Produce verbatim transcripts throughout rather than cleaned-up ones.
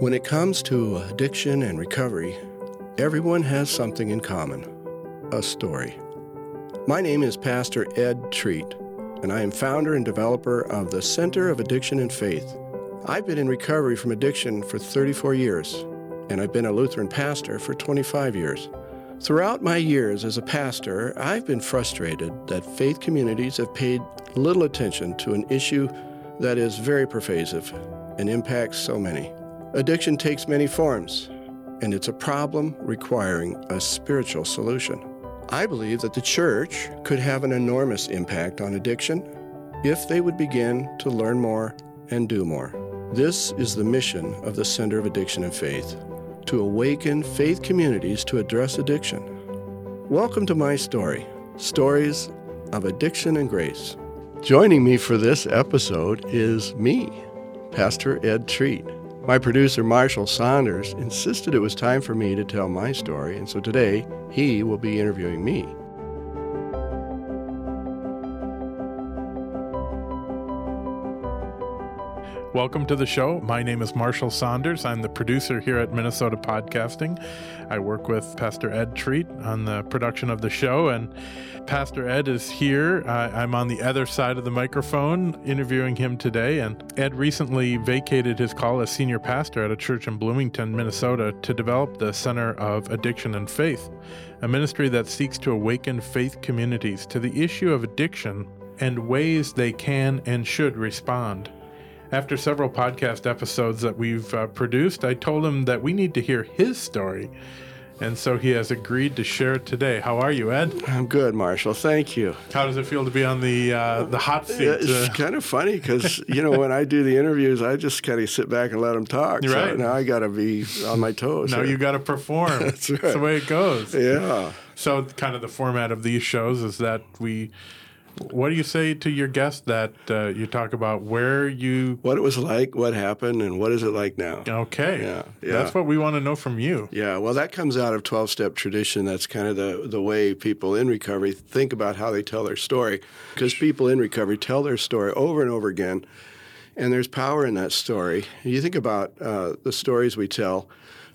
When it comes to addiction and recovery, everyone has something in common, a story. My name is Pastor Ed Treat, and I am founder and developer of the Center of Addiction and Faith. I've been in recovery from addiction for thirty-four years, and I've been a Lutheran pastor for twenty-five years. Throughout my years as a pastor, I've been frustrated that faith communities have paid little attention to an issue that is very pervasive and impacts so many. Addiction takes many forms, and it's a problem requiring a spiritual solution. I believe that the church could have an enormous impact on addiction if they would begin to learn more and do more. This is the mission of the Center of Addiction and Faith, to awaken faith communities to address addiction. Welcome to my story, Stories of Addiction and Grace. Joining me for this episode is me, Pastor Ed Treat. My producer, Marshall Saunders, insisted it was time for me to tell my story, and so today, he will be interviewing me. Welcome to the show. My name is Marshall Saunders. I'm the producer here at Minnesota Podcasting. I work with Pastor Ed Treat on the production of the show, and Pastor Ed is here. Uh, I'm on the other side of the microphone interviewing him today, and Ed recently vacated his call as senior pastor at a church in Bloomington, Minnesota, to develop the Center of Addiction and Faith, a ministry that seeks to awaken faith communities to the issue of addiction and ways they can and should respond. After several podcast episodes that we've uh, produced, I told him that we need to hear his story, and so he has agreed to share it today. How are you, Ed? I'm good, Marshall. Thank you. How does it feel to be on the uh, the hot seat? It's uh, kind of funny because, you know, when I do the interviews, I just kind of sit back and let them talk. Right. So now I got to be on my toes. Now here. You got to perform. That's right. That's the way it goes. Yeah. So kind of the format of these shows is that we... What do you say to your guest that uh, you talk about where you... What it was like, what happened, and what is it like now? Okay. Yeah, yeah. That's what we want to know from you. Yeah. Well, that comes out of twelve-step tradition. That's kind of the, the way people in recovery think about how they tell their story, because people in recovery tell their story over and over again, and there's power in that story. You think about uh, the stories we tell.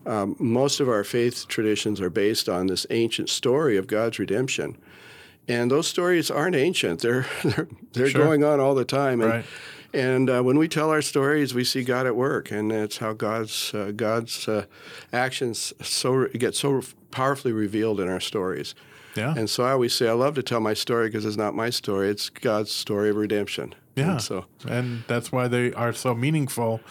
Um, most of our faith traditions are based on this ancient story of God's redemption. And those stories aren't ancient. They're they're, they're sure. going on all the time. And, right. and uh, when we tell our stories, we see God at work, and that's how God's uh, God's uh, actions so get so powerfully revealed in our stories. Yeah. And so I always say I love to tell my story because it's not my story; it's God's story of redemption. Yeah. And so and that's why they are so meaningful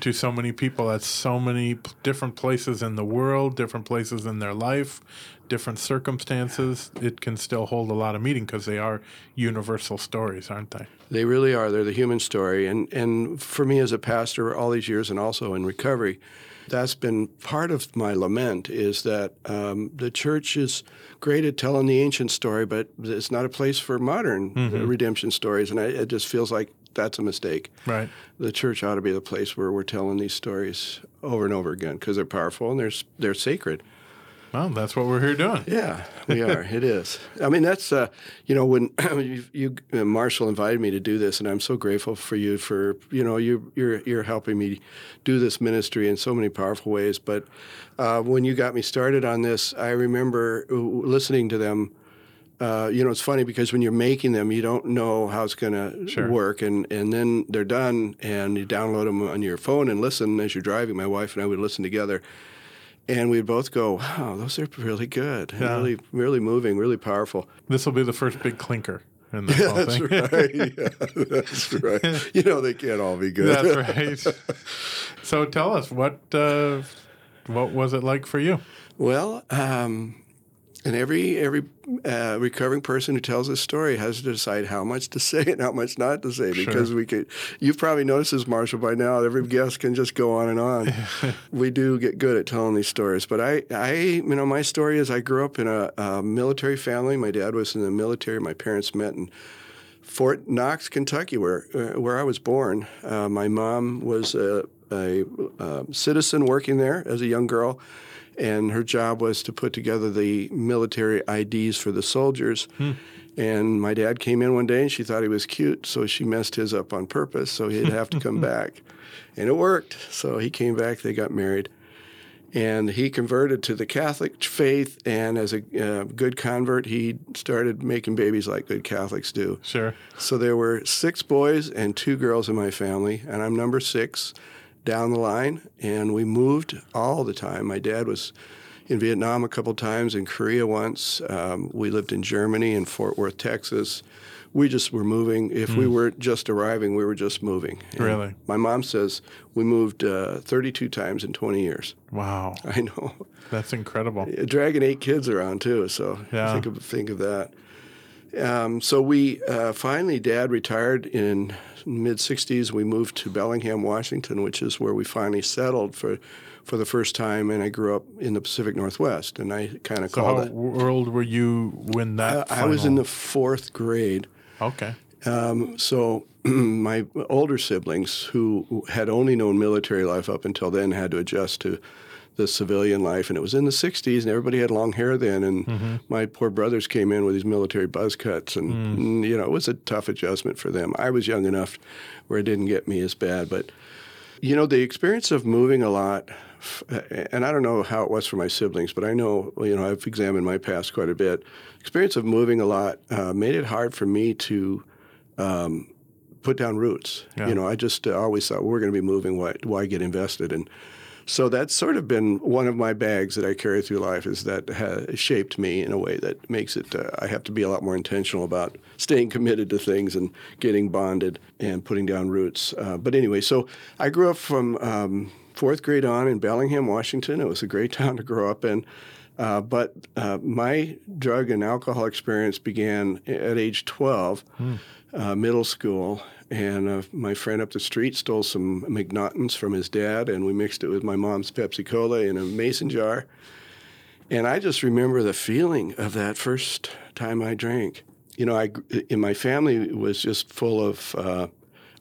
to so many people at so many different places in the world, different places in their life, different circumstances. It can still hold a lot of meaning because they are universal stories, aren't they? They really are. They're the human story. And and for me as a pastor all these years and also in recovery, that's been part of my lament is that um, the church is great at telling the ancient story, but it's not a place for modern mm-hmm. redemption stories. And I, it just feels like that's a mistake. Right. The church ought to be the place where we're telling these stories over and over again because they're powerful and they're they're sacred. Well, that's what we're here doing. Yeah, we are. It is. I mean, that's, uh, you know, when you, you uh, Marshall invited me to do this, and I'm so grateful for you for, you know, you, you're you're helping me do this ministry in so many powerful ways. But uh, when you got me started on this, I remember listening to them. Uh, you know, it's funny because when you're making them, you don't know how it's going to sure. work. And, and then they're done, and you download them on your phone and listen as you're driving. My wife and I would listen together. And we'd both go, wow, those are really good, yeah. really really moving, really powerful. This will be the first big clinker in the yeah, whole thing. That's right. Yeah, that's right. You know, they can't all be good. That's right. So tell us, what uh, what was it like for you? Well, um, and every every uh, recovering person who tells this story has to decide how much to say and how much not to say because sure. we could. You've probably noticed this, Marshall, by now. Every guest can just go on and on. We do get good at telling these stories, but I, I, you know, my story is I grew up in a, a military family. My dad was in the military. My parents met in Fort Knox, Kentucky, where uh, where I was born. Uh, my mom was a, a, a citizen working there as a young girl. And her job was to put together the military I Ds for the soldiers. Hmm. And my dad came in one day, and she thought he was cute, so she messed his up on purpose, so he'd have to come back. And it worked. So he came back. They got married. And he converted to the Catholic faith, and as a uh, good convert, he started making babies like good Catholics do. Sure. So there were six boys and two girls in my family, and I'm number six down the line, and we moved all the time. My dad was in Vietnam a couple times, in Korea once. Um, we lived in Germany and Fort Worth, Texas. We just were moving. If mm. we weren't just arriving, we were just moving. And really? My mom says we moved uh, thirty-two times in twenty years. Wow. I know. That's incredible. Dragging eight kids around, too, so yeah. think, of, think of that. Um, so we uh, finally, Dad retired in mid-sixties. We moved to Bellingham, Washington, which is where we finally settled for for the first time, and I grew up in the Pacific Northwest, and I kind of so called it. So how old were you when that uh, I was in the fourth grade. Okay. Um, so my older siblings, who had only known military life up until then, had to adjust to the civilian life. And it was in the sixties, and everybody had long hair then. And mm-hmm. my poor brothers came in with these military buzz cuts. And, mm. you know, it was a tough adjustment for them. I was young enough where it didn't get me as bad. But, you know, the experience of moving a lot, and I don't know how it was for my siblings, but I know, you know, I've examined my past quite a bit. Experience of moving a lot uh, made it hard for me to um, put down roots. Yeah. You know, I just uh, always thought, well, we're going to be moving. Why, why get invested? And so that's sort of been one of my bags that I carry through life, is that has shaped me in a way that makes it, uh, I have to be a lot more intentional about staying committed to things and getting bonded and putting down roots. Uh, but anyway, so I grew up from um, fourth grade on in Bellingham, Washington. It was a great town to grow up in. Uh, but uh, my drug and alcohol experience began at age twelve, mm. uh, middle school. And uh, my friend up the street stole some McNaughton's from his dad, and we mixed it with my mom's Pepsi Cola in a mason jar. And I just remember the feeling of that first time I drank. You know, I in my family it was just full of, uh,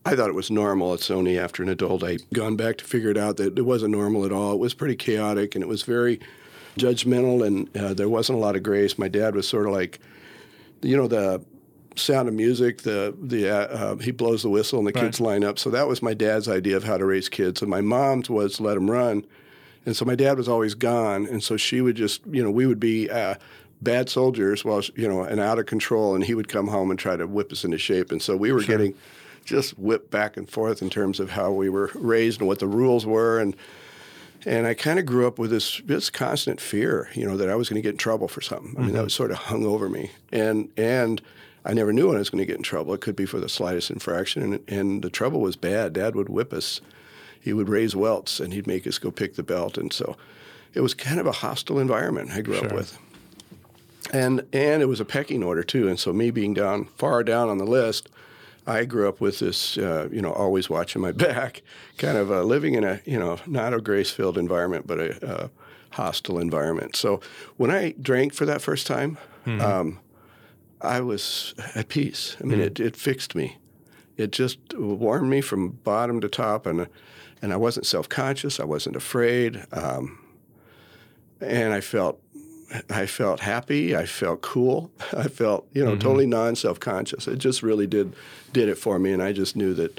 I thought it was normal. It's only after an adult I'd gone back to figure it out that it wasn't normal at all. It was pretty chaotic, and it was very judgmental, and uh, there wasn't a lot of grace. My dad was sort of like, you know, the Sound of Music, the the uh, he blows the whistle and the right. kids line up. So that was my dad's idea of how to raise kids. And my mom's was let them run. And so my dad was always gone. And so she would just, you know, we would be uh, bad soldiers while, you know, and out of control. And he would come home and try to whip us into shape. And so we were sure. getting just whipped back and forth in terms of how we were raised and what the rules were. And And I kind of grew up with this, this constant fear, you know, that I was going to get in trouble for something. I mean, mm-hmm. that was sort of hung over me. And and I never knew when I was going to get in trouble. It could be for the slightest infraction. And, and the trouble was bad. Dad would whip us. He would raise welts, and he'd make us go pick the belt. And so it was kind of a hostile environment I grew sure. up with. And and it was a pecking order, too. And so me being down far down on the list, I grew up with this, uh, you know, always watching my back, kind of uh, living in a, you know, not a grace-filled environment, but a uh, hostile environment. So when I drank for that first time, mm-hmm. um, I was at peace. I mean, mm-hmm. it, it fixed me. It just warmed me from bottom to top, and and I wasn't self-conscious. I wasn't afraid, um, and I felt I felt happy. I felt cool. I felt, you know, mm-hmm. totally non-self-conscious. It just really did did it for me, and I just knew that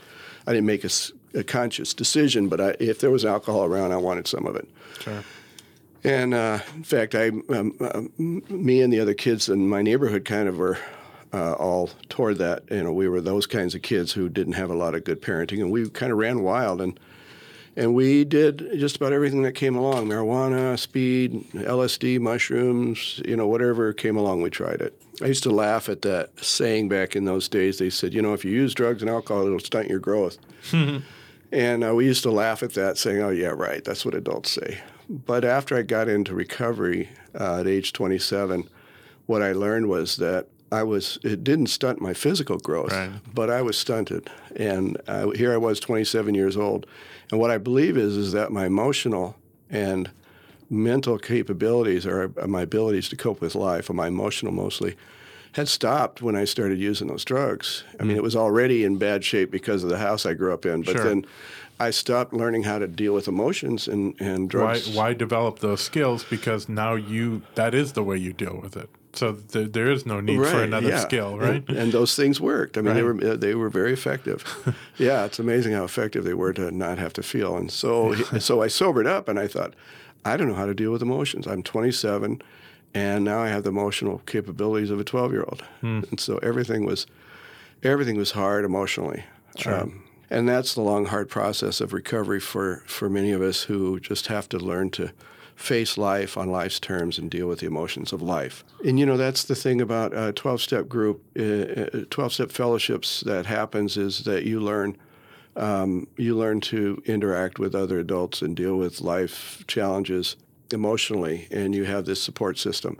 I didn't make a, a conscious decision, but I, if there was alcohol around, I wanted some of it. Sure. And, uh, in fact, I, um, uh, me and the other kids in my neighborhood kind of were uh, all toward that. You know, we were those kinds of kids who didn't have a lot of good parenting, and we kind of ran wild, and And we did just about everything that came along, marijuana, speed, L S D, mushrooms, you know, whatever came along, we tried it. I used to laugh at that saying back in those days. They said, you know, if you use drugs and alcohol, it'll stunt your growth. And uh, we used to laugh at that saying, oh, yeah, right, that's what adults say. But after I got into recovery uh, at age twenty-seven, what I learned was that I was, it didn't stunt my physical growth, right. but I was stunted. And uh, here I was, twenty-seven years old. And what I believe is is that my emotional and mental capabilities, or my abilities to cope with life, or my emotional mostly, had stopped when I started using those drugs. I mm. mean, it was already in bad shape because of the house I grew up in. But sure. then I stopped learning how to deal with emotions and, and drugs. Why, why develop those skills? Because now you that is the way you deal with it. So th- there is no need right, for another yeah. skill, right? And, and those things worked. I mean, right. they were they were very effective. Yeah, it's amazing how effective they were to not have to feel. And so so I sobered up, and I thought, I don't know how to deal with emotions. I'm twenty-seven, and now I have the emotional capabilities of a twelve-year-old. Hmm. And so everything was everything was hard emotionally. Sure. Um, and that's the long, hard process of recovery for, for many of us who just have to learn to face life on life's terms and deal with the emotions of life. And, you know, that's the thing about a twelve-step group, uh, twelve-step fellowships that happens is that you learn um, you learn to interact with other adults and deal with life challenges emotionally, and you have this support system.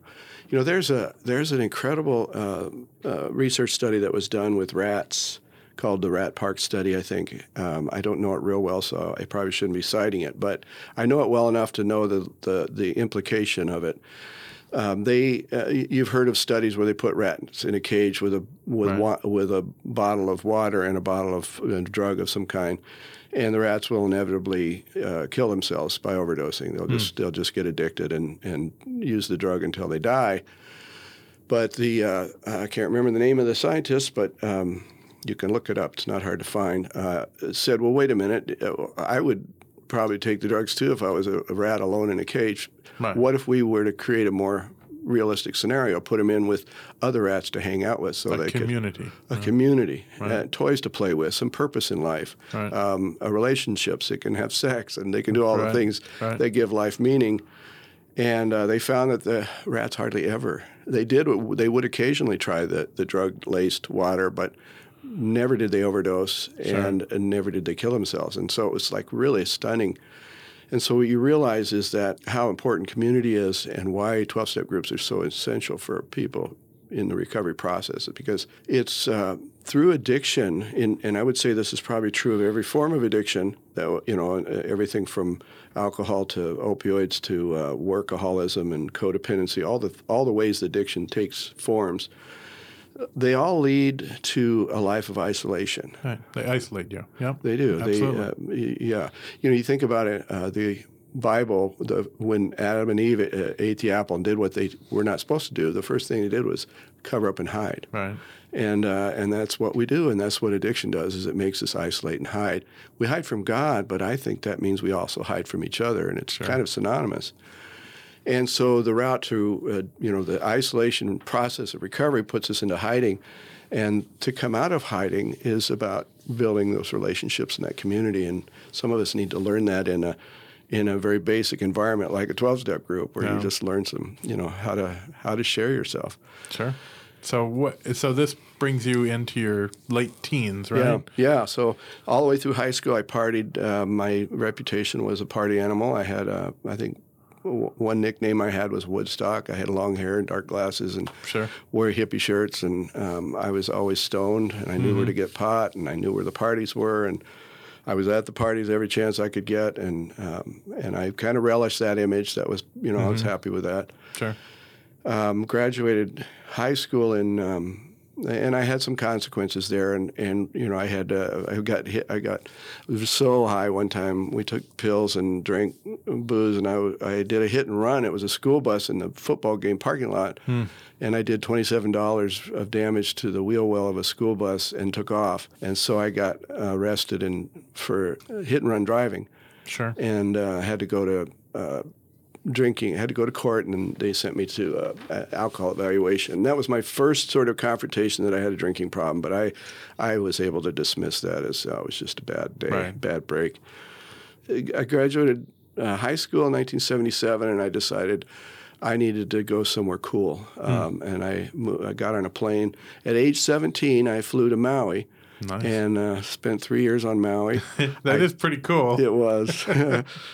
You know, there's a there's an incredible uh, uh, research study that was done with rats called the Rat Park Study, I think. Um, I don't know it real well, so I probably shouldn't be citing it, but I know it well enough to know the the, the implication of it. Um, they, uh, you've heard of studies where they put rats in a cage with a with right. wa- with a bottle of water and a bottle of a drug of some kind, and the rats will inevitably uh, kill themselves by overdosing. They'll mm. just they'll just get addicted and, and use the drug until they die. But the uh, I can't remember the name of the scientist, but um, you can look it up. It's not hard to find. Uh, said, well, wait a minute. I would probably take the drugs, too, if I was a, a rat alone in a cage. Right. What if we were to create a more realistic scenario, put them in with other rats to hang out with? So a they community. Could, a right. community. Right. Uh, toys to play with, some purpose in life, right. um, uh, relationships. They can have sex, and they can do all right. the things right. that give life meaning. And uh, they found that the rats hardly ever. They did. They would occasionally try the, the drug-laced water, but never did they overdose, sure. and, and never did they kill themselves. And so it was like really stunning. And so what you realize is that how important community is and why twelve-step groups are so essential for people in the recovery process, because it's uh, through addiction, in, and I would say this is probably true of every form of addiction, that, you know, everything from alcohol to opioids to uh, workaholism and codependency, all the all the ways addiction takes forms. They all lead to a life of isolation. Right. They isolate you. Yeah, they do. Absolutely. They, uh, yeah. You know, you think about it. Uh, the Bible, the, when Adam and Eve uh, ate the apple and did what they were not supposed to do, the first thing they did was cover up and hide. Right. And uh, and that's what we do, and that's what addiction does, is it makes us isolate and hide. We hide from God, but I think that means we also hide from each other, and it's sure. kind of synonymous. And so the route to, uh, you know, the isolation process of recovery puts us into hiding. And to come out of hiding is about building those relationships in that community. And some of us need to learn that in a in a very basic environment like a twelve-step group where yeah. you just learn some, you know, how to how to share yourself. Sure. So what? So this brings you into your late teens, right? Yeah. Yeah. So all the way through high school, I partied. Uh, my reputation was a party animal. I had, uh, I think, one nickname I had was Woodstock. I had long hair and dark glasses and sure. wore hippie shirts, and um, I was always stoned, and I knew mm-hmm. where to get pot, and I knew where the parties were, and I was at the parties every chance I could get, and um, and I kind of relished that image. That was, you know, mm-hmm. I was happy with that. Sure. Um, graduated high school in... Um, And I had some consequences there, and, and you know I had uh, I got hit I got I was so high one time we took pills and drank booze, and I, I did a hit and run. It was a school bus in the football game parking lot, hmm. and I did twenty-seven dollars of damage to the wheel well of a school bus and took off, and so I got arrested in for hit and run driving, sure, and uh, had to go to. Uh, Drinking, I had to go to court, and they sent me to uh, alcohol evaluation. That was my first sort of confrontation that I had a drinking problem, but I, I was able to dismiss that as oh, it was just a bad day, right. bad break. I graduated uh, high school in nineteen seventy-seven, and I decided I needed to go somewhere cool. Um, mm. And I, moved, I got on a plane at age seventeen. I flew to Maui. Nice. And uh, spent three years on Maui. That I, is pretty cool. It was.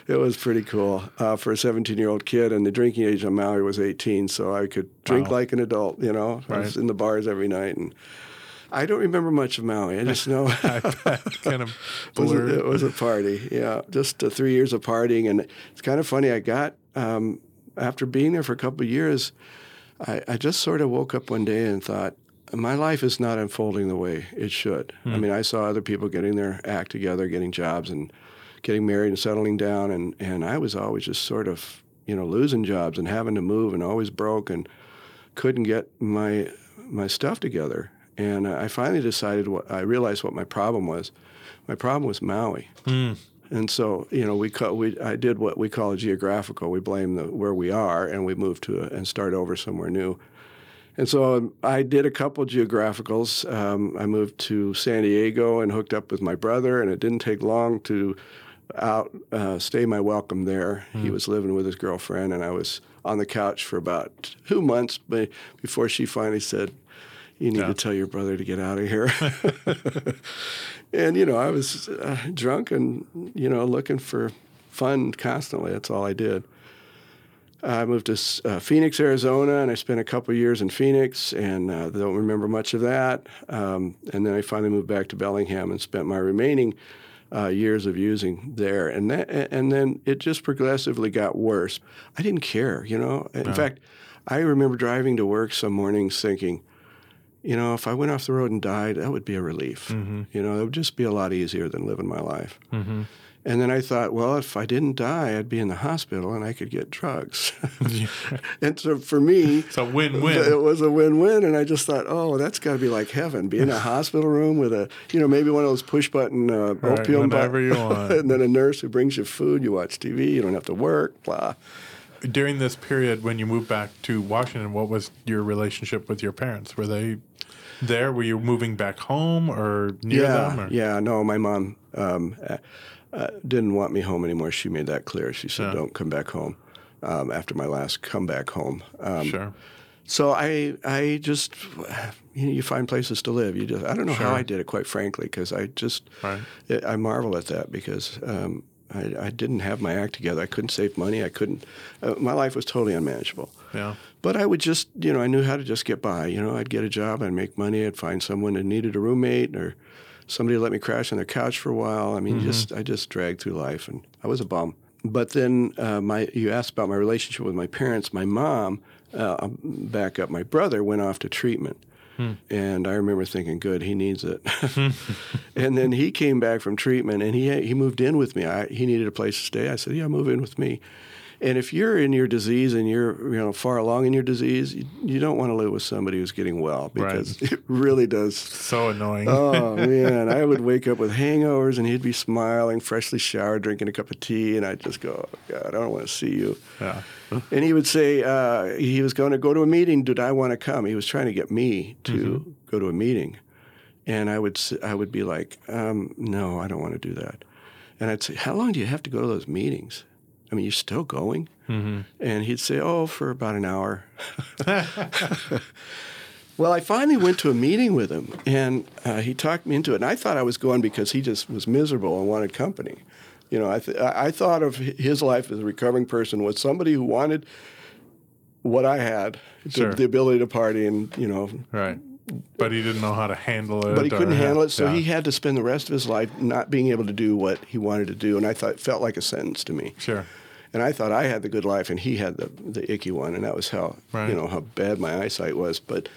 It was pretty cool uh, for a seventeen-year-old kid. And the drinking age on Maui was eighteen, so I could drink wow. like an adult, you know. Right. I was in the bars every night. And I don't remember much of Maui. I just know it's kind of blurred. It was a party, yeah. Just uh, three years of partying. And it's kind of funny. I got, um, after being there for a couple of years, I, I just sort of woke up one day and thought, my life is not unfolding the way it should. Mm. I mean, I saw other people getting their act together, getting jobs and getting married and settling down. And, and I was always just sort of, you know, losing jobs and having to move and always broke and couldn't get my my stuff together. And I finally decided what I realized what my problem was. My problem was Maui. Mm. And so, you know, we call, we I did what we call a geographical. We blame the where we are, and we moved to a, and start over somewhere new. And so I did a couple geographicals. Um, I moved to San Diego and hooked up with my brother, and it didn't take long to out uh, stay my welcome there. Mm. He was living with his girlfriend, and I was on the couch for about two months before she finally said, you need yeah. to tell your brother to get out of here. And, you know, I was uh, drunk and, you know, looking for fun constantly. That's all I did. I moved to uh, Phoenix, Arizona, and I spent a couple of years in Phoenix, and I uh, don't remember much of that. Um, and then I finally moved back to Bellingham and spent my remaining uh, years of using there. And that, and then it just progressively got worse. I didn't care, you know. In no. fact, I remember driving to work some mornings thinking, you know, if I went off the road and died, that would be a relief. Mm-hmm. You know, it would just be a lot easier than living my life. Mm-hmm. And then I thought, well, if I didn't die, I'd be in the hospital and I could get drugs. Yeah. And so for me, it's a win-win. It was a win-win. And I just thought, oh, that's got to be like heaven, be in a hospital room with a, you know, maybe one of those push-button uh, right, opium. Whatever you want. And then a nurse who brings you food, you watch T V, you don't have to work, blah. During this period when you moved back to Washington, what was your relationship with your parents? Were they there? Were you moving back home or near yeah, them? Or? Yeah, no, my mom um, uh, didn't want me home anymore. She made that clear. She said, yeah. don't come back home um, after my last comeback home. Um, sure. So I I just, you know, you find places to live. You just I don't know sure. how I did it, quite frankly, because I just, right. it, I marvel at that because um I, I didn't have my act together. I couldn't save money. I couldn't. Uh, my life was totally unmanageable. Yeah. But I would just, you know, I knew how to just get by. You know, I'd get a job. I'd make money. I'd find someone that needed a roommate, or somebody let me crash on their couch for a while. I mean, mm-hmm. just I just dragged through life, and I was a bum. But then uh, my, you asked about my relationship with my parents. My mom, uh, back up, my brother went off to treatment. And I remember thinking, good, he needs it. And then he came back from treatment, and he he moved in with me. I, he needed a place to stay. I said, yeah, move in with me. And if you're in your disease and you're you know far along in your disease, you, you don't want to live with somebody who's getting well because right. it really does. So annoying. Oh, man. I would wake up with hangovers, and he'd be smiling, freshly showered, drinking a cup of tea, and I'd just go, oh, God, I don't want to see you. Yeah. And he would say uh, he was going to go to a meeting. Did I want to come? He was trying to get me to mm-hmm. go to a meeting. And I would, I would be like, um, no, I don't want to do that. And I'd say, how long do you have to go to those meetings? I mean, you're still going? Mm-hmm. And he'd say, oh, for about an hour. Well, I finally went to a meeting with him, and uh, he talked me into it. And I thought I was going because he just was miserable and wanted company. You know, I th- I thought of his life as a recovering person was somebody who wanted what I had, sure. the, the ability to party and, you know. Right. But he didn't know how to handle it. But he couldn't or, handle it, so yeah. he had to spend the rest of his life not being able to do what he wanted to do. And I thought it felt like a sentence to me. Sure. And I thought I had the good life, and he had the, the icky one, and that was how right. you know how bad my eyesight was. But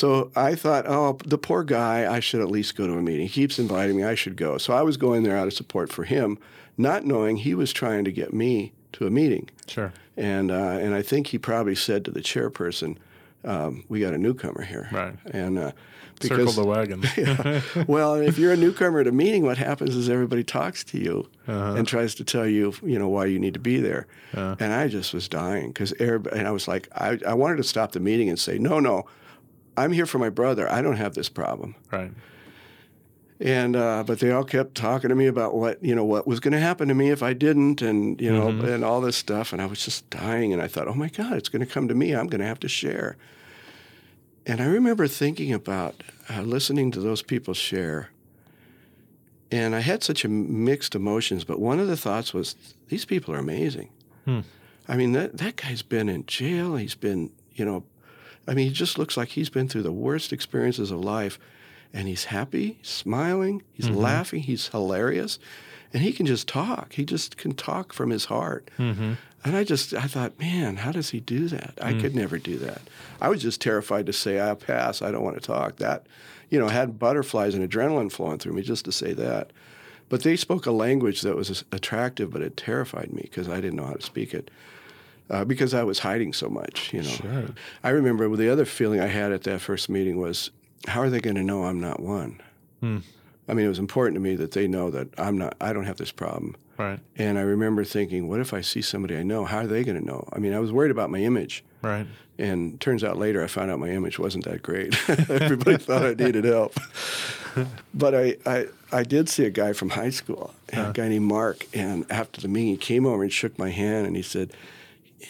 so I thought, oh, the poor guy, I should at least go to a meeting. He keeps inviting me. I should go. So I was going there out of support for him, not knowing he was trying to get me to a meeting. Sure. And uh, and I think he probably said to the chairperson, Um, we got a newcomer here. Right. And, uh, because, circle the wagon. yeah, well, if you're a newcomer at a meeting, what happens is everybody talks to you uh-huh. and tries to tell you, you know, why you need to be there. Uh-huh. And I just was dying because everybody, and I was like, I, I wanted to stop the meeting and say, no, no, I'm here for my brother. I don't have this problem. Right. And uh, but they all kept talking to me about what you know what was going to happen to me if I didn't, and you know, mm-hmm. and all this stuff. And I was just dying. And I thought, oh my God, it's going to come to me. I'm going to have to share. And I remember thinking about uh, listening to those people share. And I had such a mixed emotions. But one of the thoughts was, these people are amazing. Hmm. I mean, that that guy's been in jail. He's been, you know, I mean, he just looks like he's been through the worst experiences of life. And he's happy, smiling, he's mm-hmm. laughing, he's hilarious, and he can just talk. He just can talk from his heart. Mm-hmm. And I just, I thought, man, how does he do that? I mm. could never do that. I was just terrified to say, I'll pass, I don't want to talk. That, you know, had butterflies and adrenaline flowing through me just to say that. But they spoke a language that was attractive, but it terrified me because I didn't know how to speak it. uh, because I was hiding so much, you know. Sure. I remember the other feeling I had at that first meeting was, how are they going to know I'm not one? Hmm. I mean, it was important to me that they know that I'm not, I don't have this problem. Right. And I remember thinking, what if I see somebody I know? How are they going to know? I mean, I was worried about my image. Right. And turns out later I found out my image wasn't that great. Everybody thought I needed help. But I, I, I did see a guy from high school, uh-huh. a guy named Mark. And after the meeting, he came over and shook my hand and he said,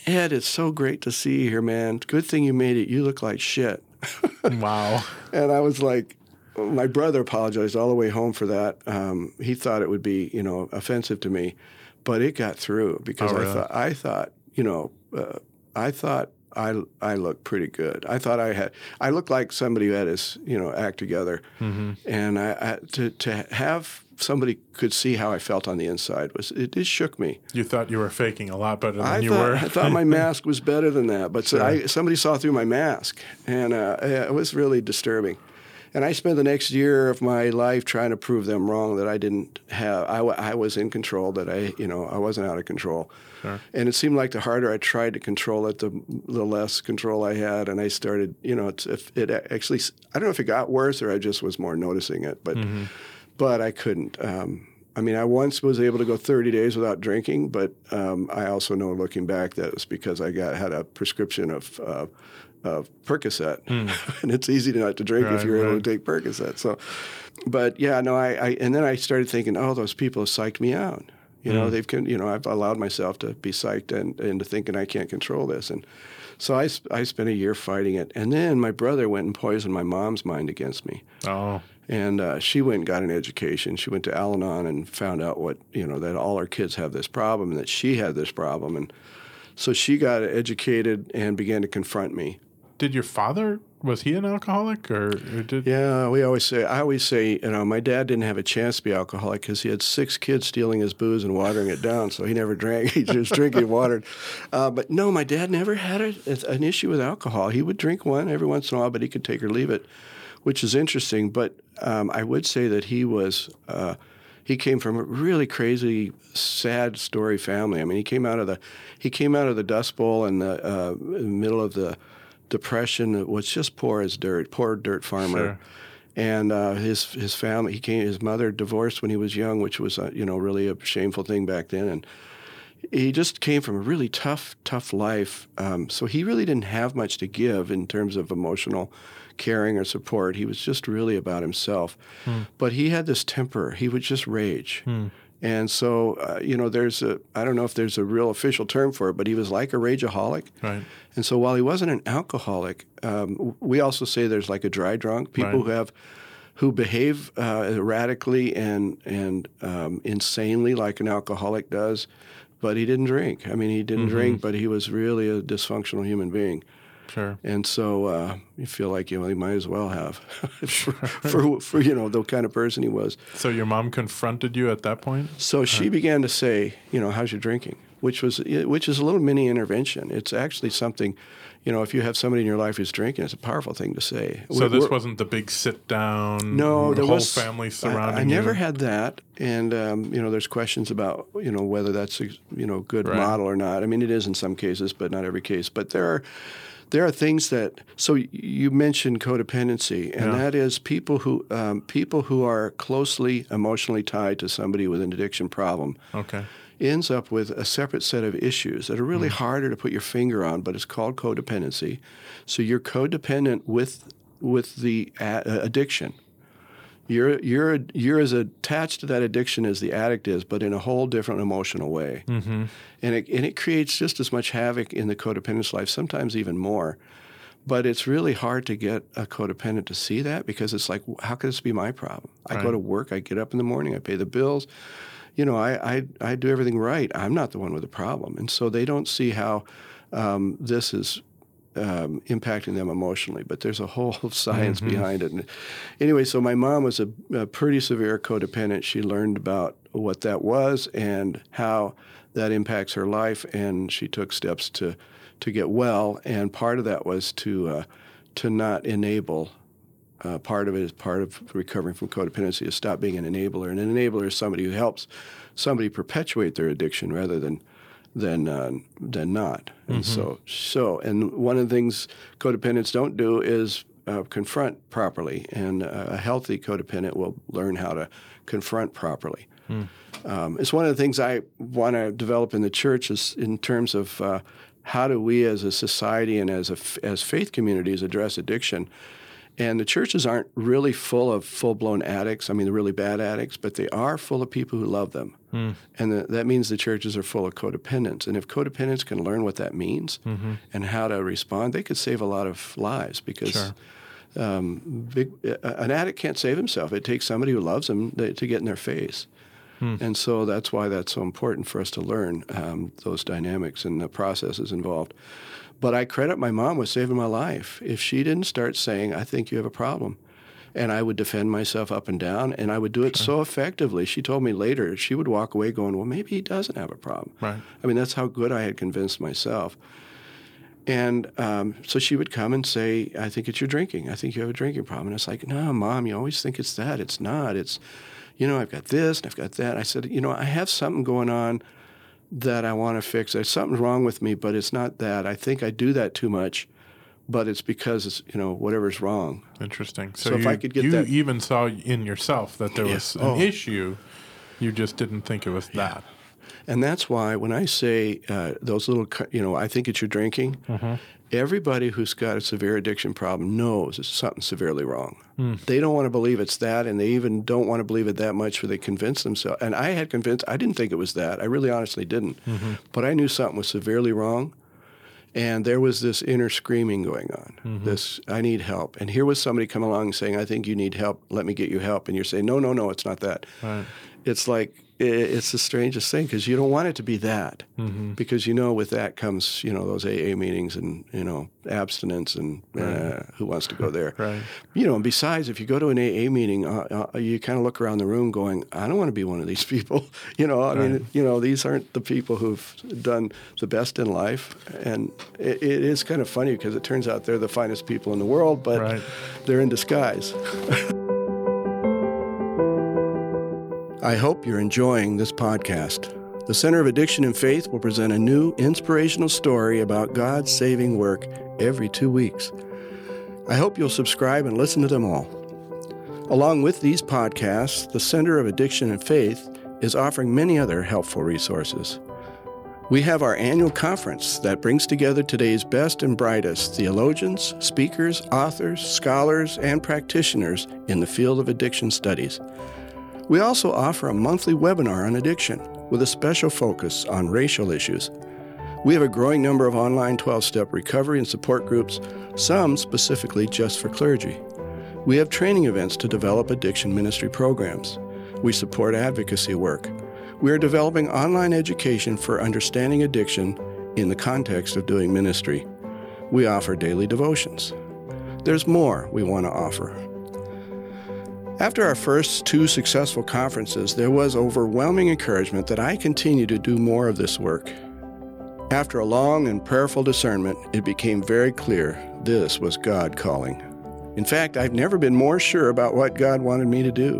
Ed, it's so great to see you here, man. Good thing you made it. You look like shit. Wow. And I was like, my brother apologized all the way home for that. Um, he thought it would be, you know, offensive to me, but it got through because oh, really? I thought, I thought, you know, uh, I thought I, I looked pretty good. I thought I had, I looked like somebody who had his, you know, act together. Mm-hmm. And I, I to, to have somebody could see how I felt on the inside was, it, it shook me. You thought you were faking a lot better than I you thought, were. I thought my mask was better than that, but sure. so I, somebody saw through my mask and uh, it was really disturbing. And I spent the next year of my life trying to prove them wrong, that I didn't have, I, w- I was in control, that I, you know, I wasn't out of control. Sure. And it seemed like the harder I tried to control it, the, the less control I had. And I started, you know, it's, it actually, I don't know if it got worse or I just was more noticing it, but, mm-hmm. but I couldn't. Um, I mean, I once was able to go thirty days without drinking, but um, I also know looking back that it was because I got, had a prescription of, uh, Of Percocet, mm. and it's easy to not to drink right, if you're right. able to take Percocet. So, but yeah, no, I, I and then I started thinking, oh, those people have psyched me out. You mm. know, they've you know, I've allowed myself to be psyched and into thinking I can't control this, and so I I spent a year fighting it, and then my brother went and poisoned my mom's mind against me. Oh. And uh, she went and got an education. She went to Al-Anon and found out what you know that all our kids have this problem and that she had this problem, and so she got educated and began to confront me. Did your father, was he an alcoholic or, or did? Yeah, we always say, I always say, you know, my dad didn't have a chance to be alcoholic because he had six kids stealing his booze and watering it down. So he never drank. He just drinking watered. Uh, but no, my dad never had a, an issue with alcohol. He would drink one every once in a while, but he could take or leave it, which is interesting. But um, I would say that he was, uh, he came from a really crazy, sad story family. I mean, he came out of the, he came out of the Dust Bowl in the uh, middle of the Depression, was just poor as dirt, poor dirt farmer. Sure. And uh, his his family, he came, his mother divorced when he was young, which was, uh, you know, really a shameful thing back then. And he just came from a really tough, tough life. Um, so he really didn't have much to give in terms of emotional caring or support. He was just really about himself. Mm. But he had this temper. He would just rage. Mm. And so, uh, you know, there's a, I don't know if there's a real official term for it, but he was like a rageaholic. Right. And so while he wasn't an alcoholic, um, we also say there's like a dry drunk, people right. who have, who behave uh, erratically and, and um, insanely like an alcoholic does, but he didn't drink. I mean, he didn't mm-hmm. drink, but he was really a dysfunctional human being. Sure. And so uh, you feel like you know, he might as well have for, for, for, you know, the kind of person he was. So your mom confronted you at that point? So she uh. began to say, you know, how's your drinking? Which was which is a little mini intervention. It's actually something, you know, if you have somebody in your life who's drinking, it's a powerful thing to say. So we're, this we're, wasn't the big sit down, no, there whole was, family surrounding I, I never you. Had that. And, um, you know, there's questions about, you know, whether that's a you know, good right. model or not. I mean, it is in some cases, but not every case. But there are... There are things that so you mentioned codependency, and yeah. that is people who um, people who are closely emotionally tied to somebody with an addiction problem. Okay, ends up with a separate set of issues that are really mm. harder to put your finger on, but it's called codependency. So you're codependent with with the a- addiction. You're you're you're as attached to that addiction as the addict is, but in a whole different emotional way. Mm-hmm. And it, and it creates just as much havoc in the codependent's life, sometimes even more. But it's really hard to get a codependent to see that because it's like, how could this be my problem? I right. go to work, I get up in the morning, I pay the bills. You know, I, I, I do everything right. I'm not the one with the problem. And so they don't see how um, this is um, impacting them emotionally. But there's a whole science mm-hmm. behind it. And anyway, so my mom was a, a pretty severe codependent. She learned about what that was and how that impacts her life, and she took steps to, to get well. And part of that was to uh, to not enable. Uh, part of it is part of recovering from codependency is stop being an enabler. And an enabler is somebody who helps somebody perpetuate their addiction rather than than uh, than not. And mm-hmm. so, so, and one of the things codependents don't do is uh, confront properly, and uh, a healthy codependent will learn how to confront properly. Mm. Um, it's one of the things I want to develop in the church is in terms of uh, how do we as a society and as a, as faith communities address addiction. And the churches aren't really full of full-blown addicts, I mean, the really bad addicts, but they are full of people who love them. Mm. And the, that means the churches are full of codependents. And if codependents can learn what that means mm-hmm. and how to respond, they could save a lot of lives because sure. um, big, uh, an addict can't save himself. It takes somebody who loves him to, to get in their face. Mm. And so that's why that's so important for us to learn um, those dynamics and the processes involved. But I credit my mom with saving my life. If she didn't start saying, I think you have a problem, and I would defend myself up and down, and I would do it sure. so effectively. She told me later she would walk away going, well, maybe he doesn't have a problem. Right. I mean, that's how good I had convinced myself. And um, so she would come and say, I think it's your drinking. I think you have a drinking problem. And it's like, no, Mom, you always think it's that. It's not. It's, you know, I've got this and I've got that. I said, you know, I have something going on that I want to fix. There's something wrong with me, but it's not that. I think I do that too much, but it's because, it's, you know, whatever's wrong. Interesting. So, so you, if I could get you that, even saw in yourself that there yeah. was an oh. issue. You just didn't think it was that. And that's why when I say uh, those little, you know, I think it's your drinking, uh-huh. everybody who's got a severe addiction problem knows it's something severely wrong. Mm. They don't want to believe it's that, and they even don't want to believe it that much where they convince themselves. And I had convinced, I didn't think it was that. I really honestly didn't. Mm-hmm. But I knew something was severely wrong, and there was this inner screaming going on, mm-hmm. this, I need help. And here was somebody come along saying, I think you need help. Let me get you help. And you're saying, no, no, no, it's not that. Right. It's like, it's the strangest thing because you don't want it to be that mm-hmm. because, you know, with that comes, you know, those A A meetings and, you know, abstinence and right. uh, who wants to go there. Right. You know, and besides, if you go to an A A meeting, uh, uh, you kind of look around the room going, I don't want to be one of these people. You know, I right. mean, you know, these aren't the people who've done the best in life. And it, it is kind of funny because it turns out they're the finest people in the world, but right. they're in disguise. I hope you're enjoying this podcast. The Center of Addiction and Faith will present a new inspirational story about God's saving work every two weeks. I hope you'll subscribe and listen to them all. Along with these podcasts, the Center of Addiction and Faith is offering many other helpful resources. We have our annual conference that brings together today's best and brightest theologians, speakers, authors, scholars, and practitioners in the field of addiction studies. We also offer a monthly webinar on addiction with a special focus on racial issues. We have a growing number of online twelve-step recovery and support groups, some specifically just for clergy. We have training events to develop addiction ministry programs. We support advocacy work. We are developing online education for understanding addiction in the context of doing ministry. We offer daily devotions. There's more we want to offer. After our first two successful conferences, there was overwhelming encouragement that I continue to do more of this work. After a long and prayerful discernment, it became very clear this was God calling. In fact, I've never been more sure about what God wanted me to do.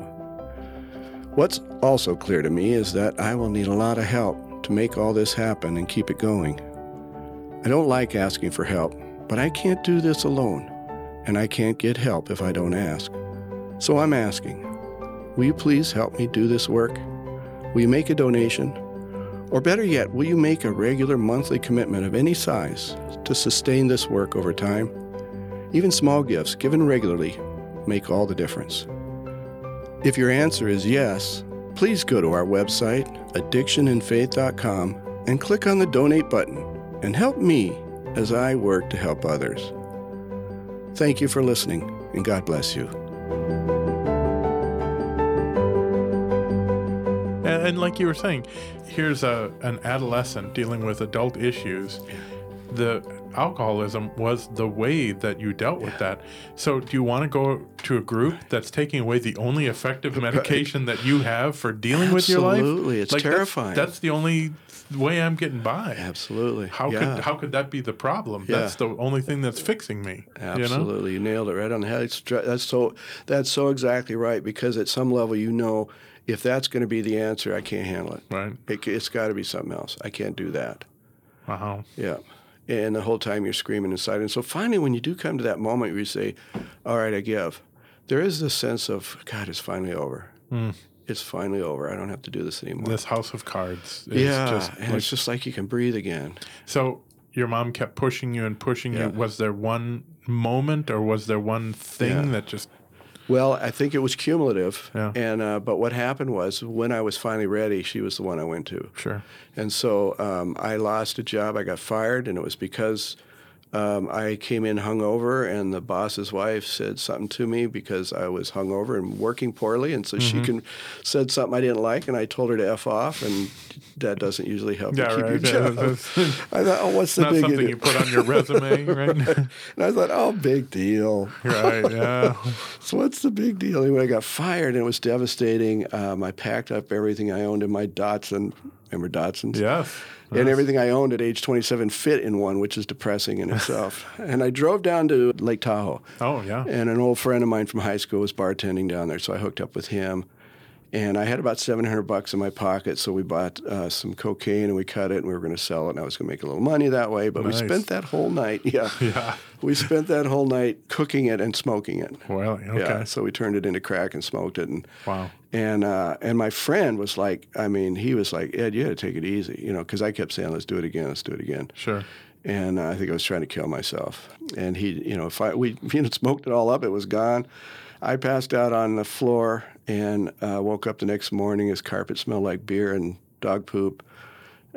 What's also clear to me is that I will need a lot of help to make all this happen and keep it going. I don't like asking for help, but I can't do this alone, and I can't get help if I don't ask. So I'm asking, will you please help me do this work? Will you make a donation? Or better yet, will you make a regular monthly commitment of any size to sustain this work over time? Even small gifts given regularly make all the difference. If your answer is yes, please go to our website, addiction and faith dot com, and click on the donate button and help me as I work to help others. Thank you for listening, and God bless you. And like you were saying, here's a an adolescent dealing with adult issues. The alcoholism was the way that you dealt with that. So do you want to go to a group that's taking away the only effective medication that you have for dealing with your life? Absolutely. It's like, terrifying. That's, that's the only way I'm getting by. Absolutely. How yeah. could how could that be the problem? Yeah. That's the only thing that's fixing me. Absolutely. You know? You nailed it right on the head. It's, that's so that's so exactly right, because at some level, you know, if that's going to be the answer, I can't handle it. Right. It, it's got to be something else. I can't do that. Wow. Yeah. And the whole time you're screaming inside. And so finally, when you do come to that moment where you say, all right, I give, there is this sense of, God, it's finally over. Mm. It's finally over. I don't have to do this anymore. This house of cards. Is yeah. Just and like, it's just like you can breathe again. So your mom kept pushing you and pushing yeah. you. Was there one moment or was there one thing yeah. that just... Well, I think it was cumulative, yeah. and uh, but what happened was when I was finally ready, she was the one I went to. Sure. And so um, I lost a job. I got fired, and it was because um, I came in hungover, and the boss's wife said something to me because I was hungover and working poorly, and so mm-hmm. she can, said something I didn't like, and I told her to F off, and that doesn't usually help yeah, you keep right. your job. I thought, oh, what's the Not big deal? Not something you put on your resume, right? Right. And I thought, oh, big deal. Right, yeah. So what's the big deal? Anyway, I got fired, and it was devastating. Um, I packed up everything I owned in my Datsun. Remember Datsuns? Yeah. And everything I owned at age twenty-seven fit in one, which is depressing in itself. And I drove down to Lake Tahoe. Oh, yeah. And an old friend of mine from high school was bartending down there, so I hooked up with him. And I had about seven hundred bucks in my pocket, so we bought uh, some cocaine, and we cut it, and we were going to sell it, and I was going to make a little money that way. But nice. We spent that whole night, yeah. yeah. We spent that whole night cooking it and smoking it. Well, okay. Yeah, so we turned it into crack and smoked it. And, wow. And uh, and my friend was like, I mean, he was like, Ed, you got to take it easy, you know, because I kept saying, let's do it again, let's do it again. Sure. And uh, I think I was trying to kill myself. And he, you know, if I, we you know, smoked it all up, it was gone. I passed out on the floor and uh, woke up the next morning. His carpet smelled like beer and dog poop.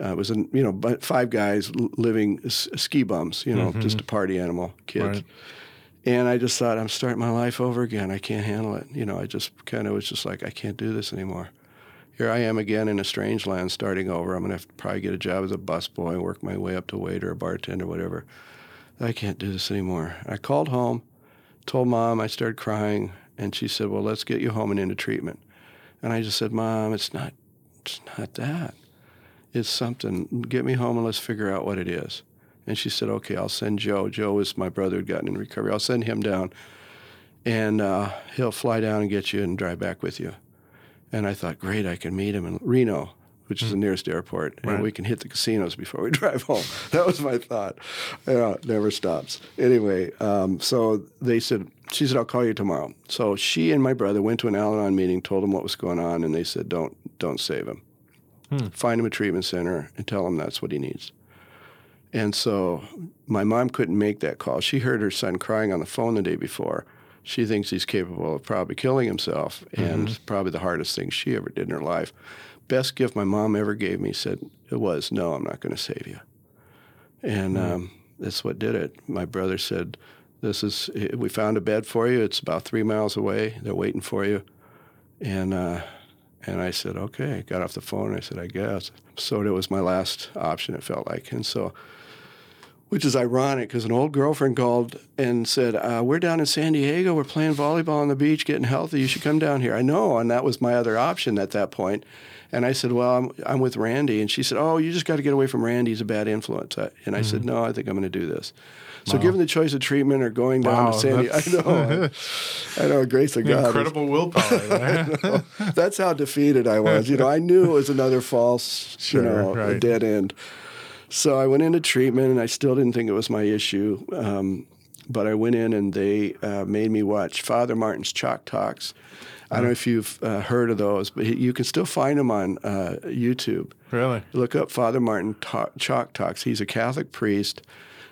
Uh, it was, an, you know, five guys living s- ski bums, you know, mm-hmm. just a party animal, kids. Right. And I just thought, I'm starting my life over again. I can't handle it. You know, I just kind of was just like, I can't do this anymore. Here I am again in a strange land starting over. I'm going to have to probably get a job as a busboy, work my way up to waiter or bartender, whatever. I can't do this anymore. I called home. Told Mom, I started crying, and she said, well, let's get you home and into treatment. And I just said, Mom, it's not it's not that. It's something. Get me home and let's figure out what it is. And she said, okay, I'll send Joe. Joe was my brother who had gotten in recovery. I'll send him down, and uh, he'll fly down and get you and drive back with you. And I thought, great, I can meet him in Reno, which is the nearest airport, and right. we can hit the casinos before we drive home. That was my thought. You know, it never stops. Anyway, um, so they said, she said, I'll call you tomorrow. So she and my brother went to an Al-Anon meeting, told them what was going on, and they said, don't don't save him. Hmm. Find him a treatment center and tell him that's what he needs. And so my mom couldn't make that call. She heard her son crying on the phone the day before. She thinks he's capable of probably killing himself, mm-hmm. and probably the hardest thing she ever did in her life. Best gift my mom ever gave me, said it was, no, I'm not going to save you. And mm-hmm. um, that's what did it. My brother said, this is, we found a bed for you. It's about three miles away. They're waiting for you. And uh, and I said, okay. I got off the phone and I said, I guess. So that was my last option, it felt like. And so, which is ironic because an old girlfriend called and said, uh, we're down in San Diego. We're playing volleyball on the beach, getting healthy. You should come down here. I know. And that was my other option at that point. And I said, well, I'm, I'm with Randy. And she said, oh, you just got to get away from Randy. He's a bad influence. I, and I mm-hmm. said, no, I think I'm going to do this. So wow. given the choice of treatment or going down wow, to San Diego, I know. I, I know, grace of God. Incredible willpower. Right? That's how defeated I was. You know, I knew it was another false, sure, you know, right. dead end. So I went into treatment, and I still didn't think it was my issue. Um, but I went in, and they uh, made me watch Father Martin's Chalk Talks. I don't know if you've uh, heard of those, but you can still find them on uh, YouTube. Really? Look up Father Martin Ta- Chalk Talks. He's a Catholic priest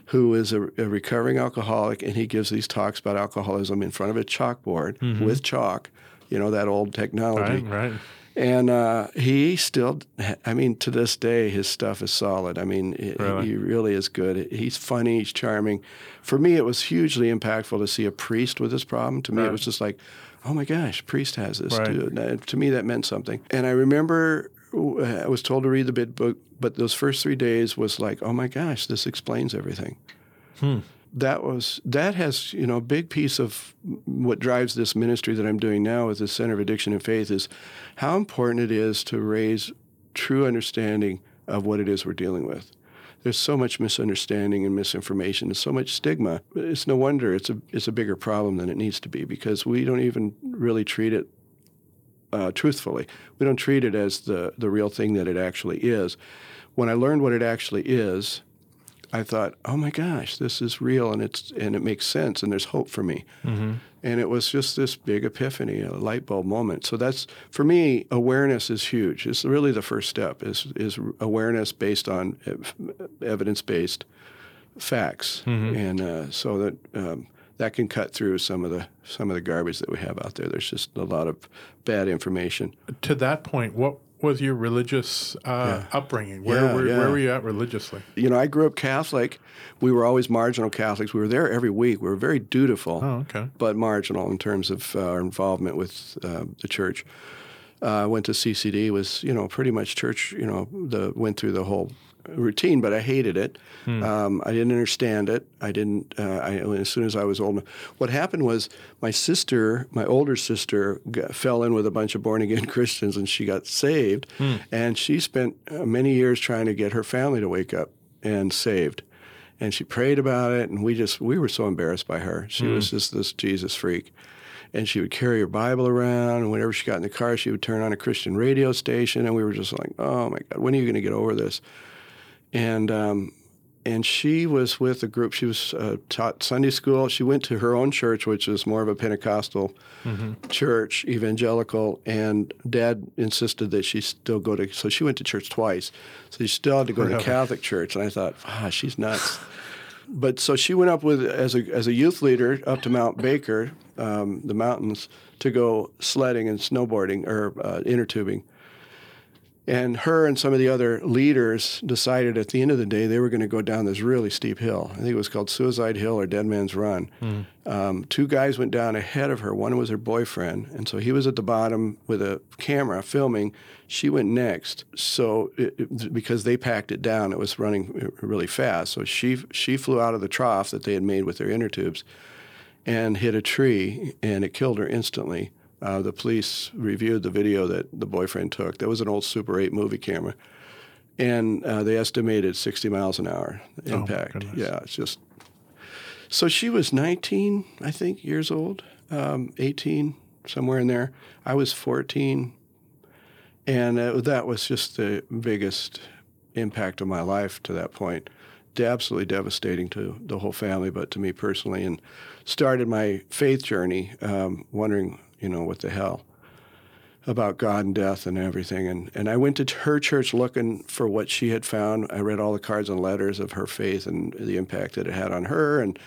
who is a, a recovering alcoholic, and he gives these talks about alcoholism in front of a chalkboard mm-hmm. with chalk, you know, that old technology. Right, right. And uh, he still, I mean, to this day, his stuff is solid. I mean, it, really? He really is good. He's funny. He's charming. For me, it was hugely impactful to see a priest with this problem. To me, right. it was just like, oh, my gosh, priest has this, right. too. And to me, that meant something. And I remember I was told to read the big book, but those first three days was like, oh, my gosh, this explains everything. Hmm. That was that has, you know, a big piece of what drives this ministry that I'm doing now with the Center of Addiction and Faith is how important it is to raise true understanding of what it is we're dealing with. There's so much misunderstanding and misinformation and so much stigma. It's no wonder it's a it's a bigger problem than it needs to be because we don't even really treat it uh, truthfully. We don't treat it as the, the real thing that it actually is. When I learned what it actually is, I thought, oh my gosh, this is real and it's and it makes sense and there's hope for me. Mm-hmm. And it was just this big epiphany, a light bulb moment. So that's, for me, awareness is huge. It's really the first step is is awareness based on evidence-based facts. Mm-hmm. And uh, so that um, that can cut through some of the some of the garbage that we have out there. There's just a lot of bad information. To that point, what was your religious uh, yeah. upbringing? Where, yeah, where, yeah. where were you at religiously? You know, I grew up Catholic. We were always marginal Catholics. We were there every week. We were very dutiful, oh, okay. but marginal in terms of uh, our involvement with uh, the church. I uh, went to C C D, was, you know, pretty much church, you know, the went through the whole routine, but I hated it. Hmm. Um, I didn't understand it. I didn't, uh, I, as soon as I was old, what happened was my sister, my older sister, got, fell in with a bunch of born-again Christians and she got saved. Hmm. And she spent many years trying to get her family to wake up and saved. And she prayed about it, and we just, we were so embarrassed by her. She hmm. was just this Jesus freak. And she would carry her Bible around, and whenever she got in the car, she would turn on a Christian radio station, and we were just like, oh, my God, when are you going to get over this? And um, and she was with a group. She was uh, taught Sunday school. She went to her own church, which is more of a Pentecostal mm-hmm. church, evangelical, and Dad insisted that she still go to – so she went to church twice. So she still had to go to Catholic church, and I thought, ah, she's nuts. But so she went up with as a as a youth leader up to Mount Baker, um, the mountains, to go sledding and snowboarding or uh, inner tubing. And her and some of the other leaders decided at the end of the day they were going to go down this really steep hill. I think it was called Suicide Hill or Dead Man's Run. Mm. Um, two guys went down ahead of her. One was her boyfriend, and so he was at the bottom with a camera filming. She went next, so it, it, because they packed it down, it was running really fast. So she she flew out of the trough that they had made with their inner tubes and hit a tree, and it killed her instantly. Uh, the police reviewed the video that the boyfriend took. That was an old Super eight movie camera. And uh, they estimated sixty miles an hour impact. Oh, yeah, it's just. So she was nineteen, I think, years old, um, eighteen, somewhere in there. I was fourteen. And uh, that was just the biggest impact of my life to that point. Absolutely devastating to the whole family, but to me personally. And started my faith journey um, wondering, you know, what the hell about God and death and everything. And and I went to her church looking for what she had found. I read all the cards and letters of her faith and the impact that it had on her. And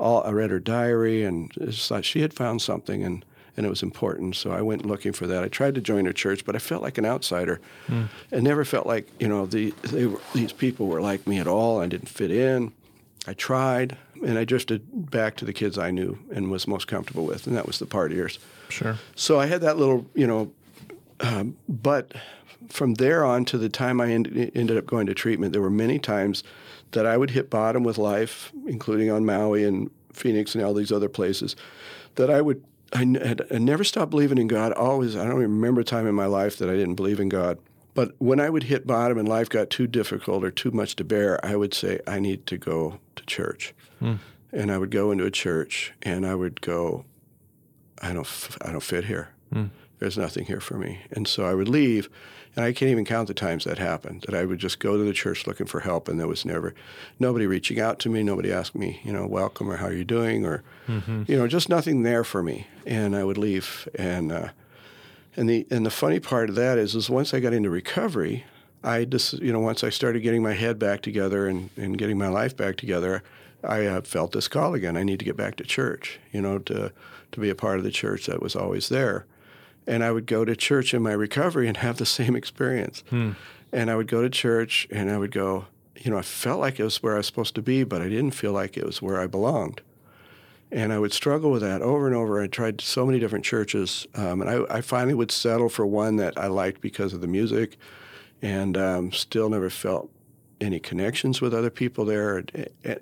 all I read her diary and just thought she had found something and, and it was important. So I went looking for that. I tried to join her church, but I felt like an outsider. Mm. I never felt like, you know, the, they were, these people were like me at all. I didn't fit in. I tried. And I drifted back to the kids I knew and was most comfortable with, and that was the partiers. Sure. So I had that little, you know, um, but from there on to the time I end, ended up going to treatment, there were many times that I would hit bottom with life, including on Maui and Phoenix and all these other places, that I would I, had, I never stopped believing in God. Always, I don't even remember a time in my life that I didn't believe in God. But when I would hit bottom and life got too difficult or too much to bear, I would say, I need to go to church. Mm. And I would go into a church and I would go, I don't f- I don't fit here. Mm. There's nothing here for me. And so I would leave, and I can't even count the times that happened, that I would just go to the church looking for help, and there was never nobody reaching out to me, nobody asked me, you know, welcome or how are you doing or, mm-hmm. you know, just nothing there for me. And I would leave. And uh, and the and the funny part of that is, is once I got into recovery, I just, you know, once I started getting my head back together and, and getting my life back together, I uh, felt this call again. I need to get back to church, you know, to to be a part of the church that was always there. And I would go to church in my recovery and have the same experience. Hmm. And I would go to church and I would go, you know, I felt like it was where I was supposed to be, but I didn't feel like it was where I belonged. And I would struggle with that over and over. I tried so many different churches, um, and I, I finally would settle for one that I liked because of the music, and um, still never felt any connections with other people there.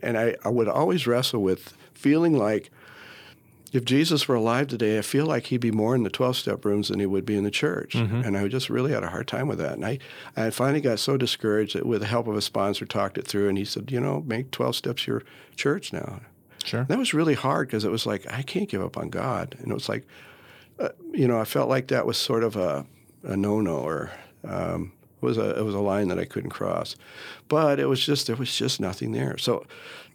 And I, I would always wrestle with feeling like, if Jesus were alive today, I feel like he'd be more in the twelve-step rooms than he would be in the church. Mm-hmm. And I just really had a hard time with that. And I, I finally got so discouraged that with the help of a sponsor, talked it through, and he said, you know, make twelve steps your church now. Sure. And that was really hard because it was like, I can't give up on God. And it was like, uh, you know, I felt like that was sort of a, a no-no, or um, it was a it was a line that I couldn't cross. But it was just, there was just nothing there. So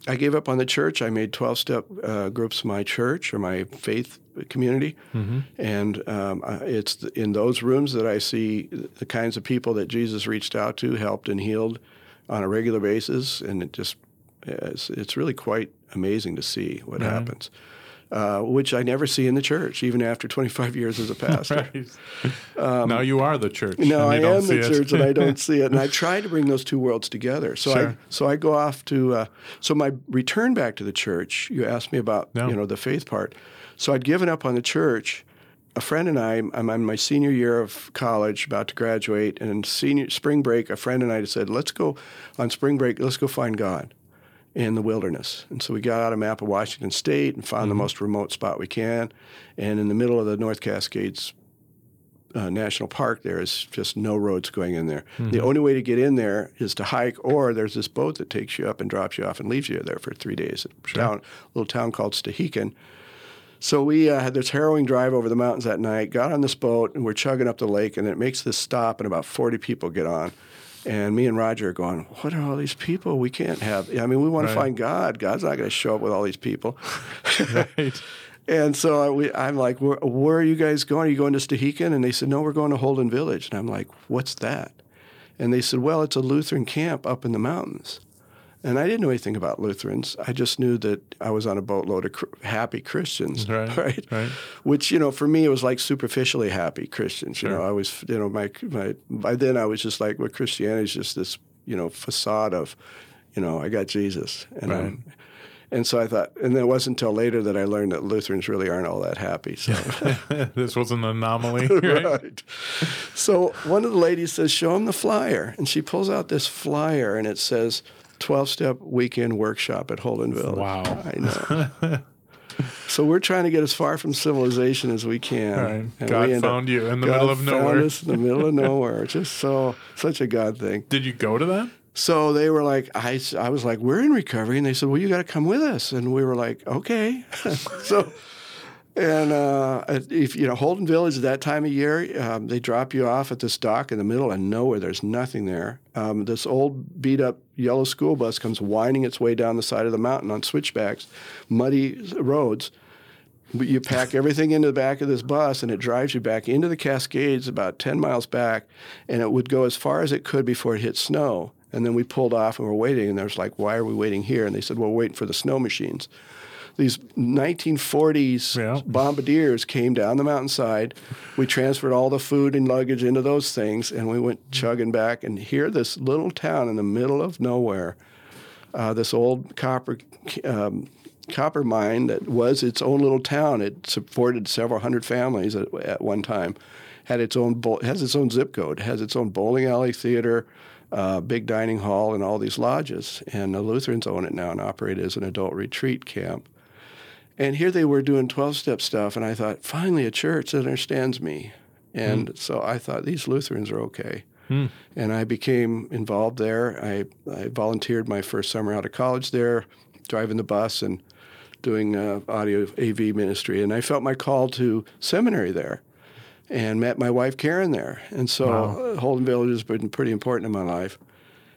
I gave up on the church. I made twelve-step uh, groups my church or my faith community. Mm-hmm. And um, it's in those rooms that I see the kinds of people that Jesus reached out to, helped, and healed on a regular basis. And it just, it's, it's really quite amazing to see what mm-hmm. happens, uh, which I never see in the church, even after twenty-five years as a pastor. Right. um, now you are the church. No, I am the church, and I don't see it. And I try to bring those two worlds together. So sure. I so I go off to uh, so my return back to the church. You asked me about no. you know the faith part. So I'd given up on the church. A friend and I, I'm in my senior year of college, about to graduate, and in senior spring break, a friend and I said, let's go on spring break. Let's go find God in the wilderness. And so we got out a map of Washington State and found mm-hmm. the most remote spot we can. And in the middle of the North Cascades uh, National Park, there is just no roads going in there. Mm-hmm. The only way to get in there is to hike, or there's this boat that takes you up and drops you off and leaves you there for three days. Sure. Down, a little town called Stehekin. So we uh, had this harrowing drive over the mountains that night, got on this boat, and we're chugging up the lake, and it makes this stop, and about forty people get on. And me and Roger are going, what are all these people? We can't have, I mean, we want right. to find God. God's not going to show up with all these people. Right. And so I, we, I'm like, where, where are you guys going? Are you going to Stehekin? And they said, no, we're going to Holden Village. And I'm like, what's that? And they said, well, it's a Lutheran camp up in the mountains. And I didn't know anything about Lutherans. I just knew that I was on a boatload of cr- happy Christians, right, right? right? Which, you know, for me, it was like superficially happy Christians. Sure. You know, I was, you know, my, my by then I was just like, well, Christianity is just this, you know, facade of, you know, I got Jesus, and right. I'm, and so I thought, and then it wasn't until later that I learned that Lutherans really aren't all that happy. So this was an anomaly, right? right? So one of the ladies says, "Show him the flyer," and she pulls out this flyer, and it says, twelve-step weekend workshop at Holden Village. Wow. I know. So we're trying to get as far from civilization as we can. Right. God found you in the middle of nowhere. God found us in the middle of nowhere. Just so, such a God thing. Did you go to that? So they were like, I, I was like, we're in recovery. And they said, well, you got to come with us. And we were like, okay. so... And uh, if you know Holden Village at that time of year, um, they drop you off at this dock in the middle of nowhere. There's nothing there. Um, this old beat-up yellow school bus comes winding its way down the side of the mountain on switchbacks, muddy roads. You pack everything into the back of this bus, and it drives you back into the Cascades about ten miles back, and it would go as far as it could before it hit snow. And then we pulled off, and we're waiting, and there was like, why are we waiting here? And they said, well, we're waiting for the snow machines. These nineteen forties yeah. bombardiers came down the mountainside. We transferred all the food and luggage into those things, and we went chugging back. And here, this little town in the middle of nowhere, uh, this old copper um, copper mine that was its own little town. It supported several hundred families at, at one time. Had its own bo- has its own zip code. Has its own bowling alley, theater, Uh, big dining hall, and all these lodges. And the Lutherans own it now and operate it as an adult retreat camp. And here they were doing twelve-step stuff, and I thought, finally a church that understands me. And mm. so I thought, these Lutherans are okay. Mm. And I became involved there. I, I volunteered my first summer out of college there, driving the bus and doing uh, audio A V ministry. And I felt my call to seminary there. And met my wife, Karen, there. And so wow. Holden Village has been pretty important in my life.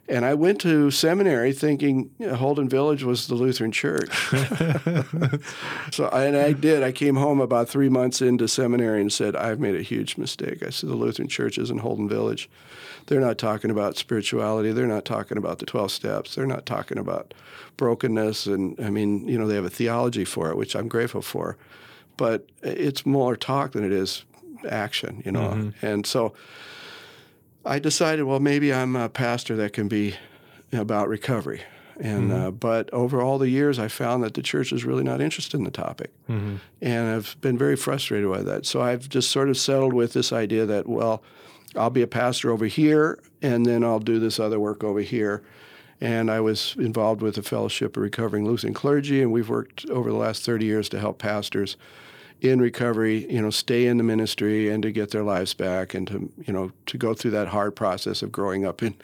And I went to seminary thinking Holden Village was the Lutheran church. so And I did. I came home about three months into seminary and said, I've made a huge mistake. I said, the Lutheran church isn't Holden Village. They're not talking about spirituality. They're not talking about the twelve steps. They're not talking about brokenness. And, I mean, you know, they have a theology for it, which I'm grateful for. But it's more talk than it is action, you know. Mm-hmm. And so I decided, well, maybe I'm a pastor that can be about recovery. And mm-hmm. uh, but over all the years, I found that the church is really not interested in the topic. Mm-hmm. And I've been very frustrated by that. So I've just sort of settled with this idea that, well, I'll be a pastor over here, and then I'll do this other work over here. And I was involved with the Fellowship of Recovering Lutheran Clergy, and we've worked over the last thirty years to help pastors in recovery, you know, stay in the ministry and to get their lives back and to, you know, to go through that hard process of growing up and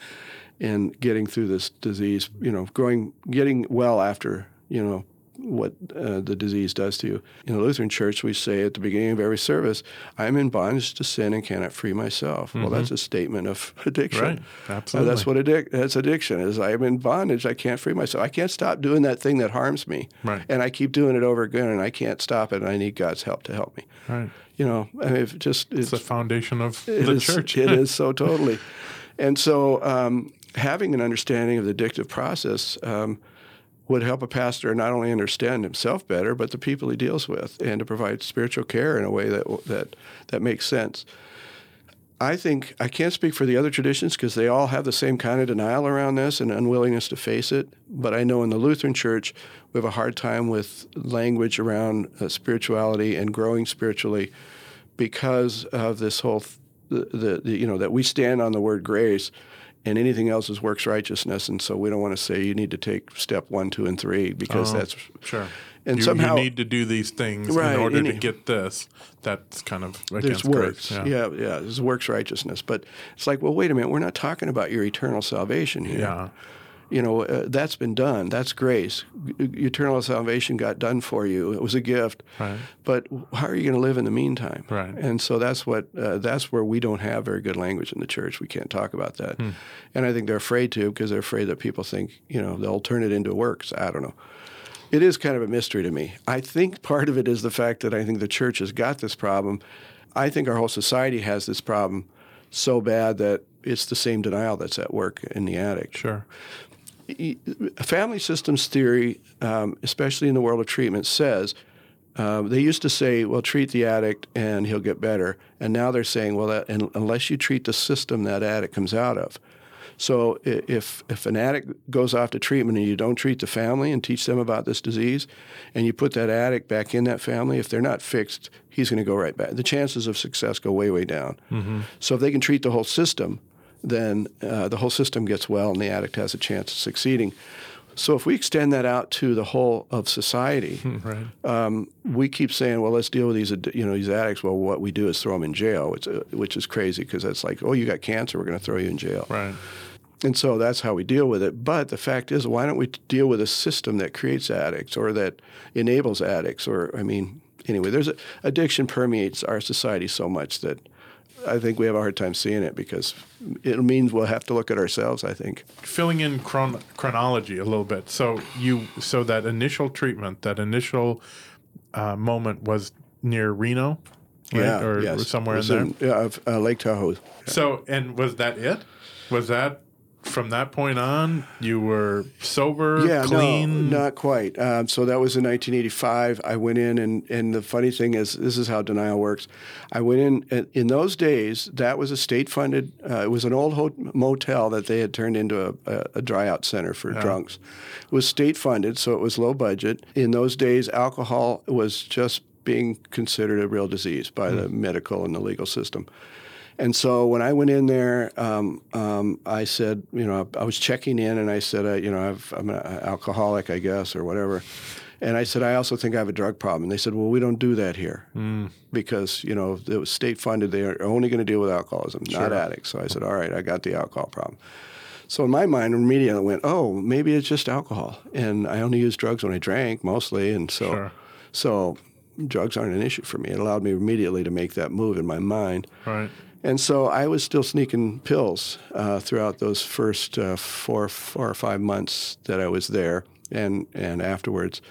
and getting through this disease, you know, growing, getting well after, you know, what uh, the disease does to you. In the Lutheran Church, we say at the beginning of every service, I'm in bondage to sin and cannot free myself. Mm-hmm. Well, that's a statement of addiction. Right, absolutely. Uh, that's what addic- that's addiction is. I'm in bondage. I can't free myself. I can't stop doing that thing that harms me. Right. And I keep doing it over again, and I can't stop it, and I need God's help to help me. Right. You know, I mean, it just, it's, it's the foundation of the is, church. It is so totally. And so um, having an understanding of the addictive process um, would help a pastor not only understand himself better, but the people he deals with, and to provide spiritual care in a way that that that makes sense. I think I can't speak for the other traditions because they all have the same kind of denial around this and unwillingness to face it. But I know in the Lutheran Church, we have a hard time with language around uh, spirituality and growing spiritually because of this whole th- the, the you know that we stand on the word grace. And anything else is works righteousness, and so we don't want to say you need to take step one, two, and three because oh, that's sure. And you, somehow you need to do these things right, in order any, to get this. That's kind of against works. Yeah, yeah, yeah it's works righteousness, but it's like, well, wait a minute, we're not talking about your eternal salvation here. Yeah. You know, uh, that's been done. That's grace. Eternal salvation got done for you. It was a gift. Right. But how are you going to live in the meantime? Right. And so that's what uh, that's where we don't have very good language in the church. We can't talk about that. Hmm. And I think they're afraid to because they're afraid that people think, you know, they'll turn it into works. I don't know. It is kind of a mystery to me. I think part of it is the fact that I think the church has got this problem. I think our whole society has this problem so bad that it's the same denial that's at work in the addict. Sure. Family systems theory, um, especially in the world of treatment, says um, they used to say, well, treat the addict and he'll get better. And now they're saying, well, that, and unless you treat the system that addict comes out of. So if if an addict goes off to treatment and you don't treat the family and teach them about this disease and you put that addict back in that family, if they're not fixed, he's going to go right back. The chances of success go way, way down. Mm-hmm. So if they can treat the whole system, then uh, the whole system gets well and the addict has a chance of succeeding. So if we extend that out to the whole of society, right. um, we keep saying, well, let's deal with these you know, these addicts. Well, what we do is throw them in jail, which, uh, which is crazy because that's like, oh, you got cancer, we're going to throw you in jail. Right. And so that's how we deal with it. But the fact is, why don't we deal with a system that creates addicts or that enables addicts? Or, I mean, anyway, there's a, addiction permeates our society so much that I think we have a hard time seeing it because it means we'll have to look at ourselves, I think. Filling in chron- chronology a little bit. So you, so that initial treatment, that initial uh, moment was near Reno, right? Yeah, or, yes. or somewhere in there? In, yeah, of, uh, Lake Tahoe. So, and was that it? Was that from that point on? You were sober, yeah, clean? No, not quite. Um, so that was in nineteen eighty-five. I went in, and, and the funny thing is, this is how denial works. I went in, and in those days, that was a state-funded, uh, it was an old ho- motel that they had turned into a, a, a dry-out center for yeah. drunks. It was state-funded, so it was low budget. In those days, alcohol was just being considered a real disease by mm. the medical and the legal system. And so when I went in there, um, um, I said, you know, I, I was checking in, and I said, uh, you know, I've, I'm an alcoholic, I guess, or whatever. And I said, I also think I have a drug problem. And they said, well, we don't do that here mm. because, you know, it was state-funded. They are only going to deal with alcoholism, sure. not addicts. So I said, all right, I got the alcohol problem. So in my mind, immediately I went, oh, maybe it's just alcohol. And I only used drugs when I drank mostly. And so, sure. so drugs aren't an issue for me. It allowed me immediately to make that move in my mind. Right. And so I was still sneaking pills uh, throughout those first uh, four, four or five months that I was there, and and afterwards.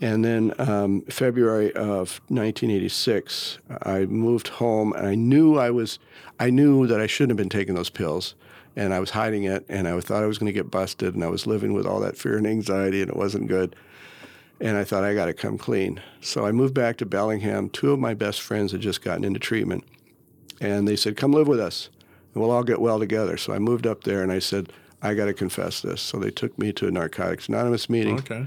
And then um, February of nineteen eighty-six, I moved home, and I knew I was, I knew that I shouldn't have been taking those pills, and I was hiding it, and I thought I was going to get busted, and I was living with all that fear and anxiety, and it wasn't good. And I thought I got to come clean. So I moved back to Bellingham. Two of my best friends had just gotten into treatment. And they said, come live with us, and we'll all get well together. So I moved up there, and I said, I got to confess this. So they took me to a Narcotics Anonymous meeting, okay.